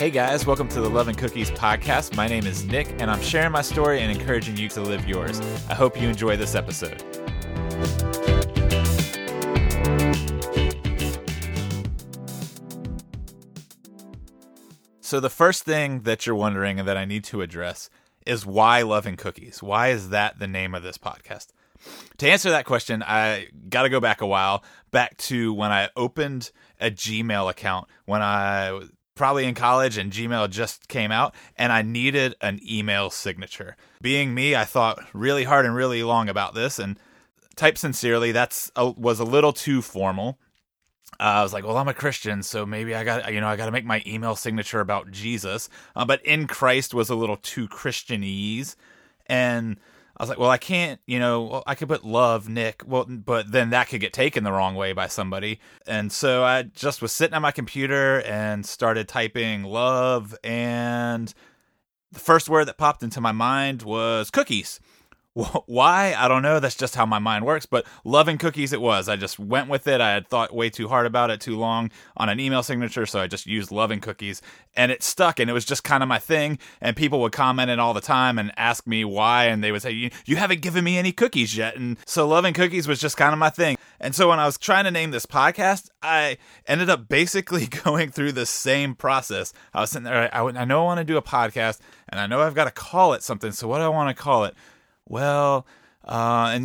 Hey guys, welcome to the Love and Cookies podcast. My name is Nick, and I'm sharing my story and encouraging you to live yours. I hope you enjoy this episode. So the first thing that you're wondering and that I need to address is why Love and Cookies? Why is that the name of this podcast? To answer that question, I got to go back a while, back to when I opened a Gmail account when I was probably in college and Gmail just came out, and I needed an email signature. Being me, I thought really hard and really long about this, and type sincerely, was a little too formal. I was like, well, I'm a Christian, so maybe I got to make my email signature about Jesus. But in Christ was a little too Christianese, and I was like, well, I can't, I could put love, Nick. Well, but then that could get taken the wrong way by somebody. And so I just was sitting at my computer and started typing love, and the first word that popped into my mind was cookies. Why? I don't know. That's just how my mind works. But love and cookies it was. I just went with it. I had thought way too hard about it too long on an email signature, so I just used love and cookies. And it stuck, and it was just kind of my thing. And people would comment it all the time and ask me why, and they would say, you haven't given me any cookies yet. And so love and cookies was just kind of my thing. And so when I was trying to name this podcast, I ended up basically going through the same process. I was sitting there, I know I want to do a podcast, and I know I've got to call it something, so what do I want to call it? Well, what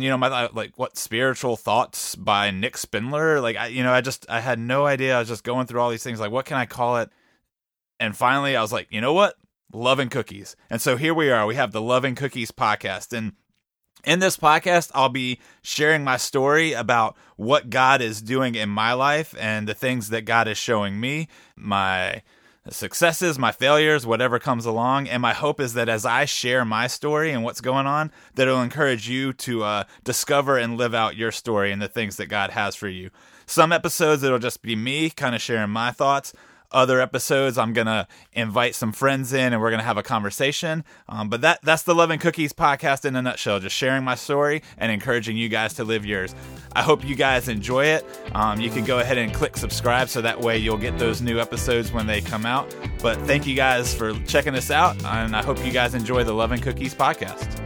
Spiritual Thoughts by Nick Spindler? I had no idea. I was just going through all these things. Like, what can I call it? And finally I was like, you know what? Love and Cookies. And so here we are, we have the Love and Cookies podcast. And in this podcast, I'll be sharing my story about what God is doing in my life and the things that God is showing me, my successes, my failures, whatever comes along. And my hope is that as I share my story and what's going on, that it'll encourage you to discover and live out your story and the things that God has for you. Some episodes, it'll just be me kind of sharing my thoughts. Other episodes, I'm going to invite some friends in and we're going to have a conversation. But that's the Love and Cookies podcast in a nutshell, just sharing my story and encouraging you guys to live yours. I hope you guys enjoy it. You can go ahead and click subscribe so that way you'll get those new episodes when they come out. But thank you guys for checking this out, and I hope you guys enjoy the Love and Cookies podcast.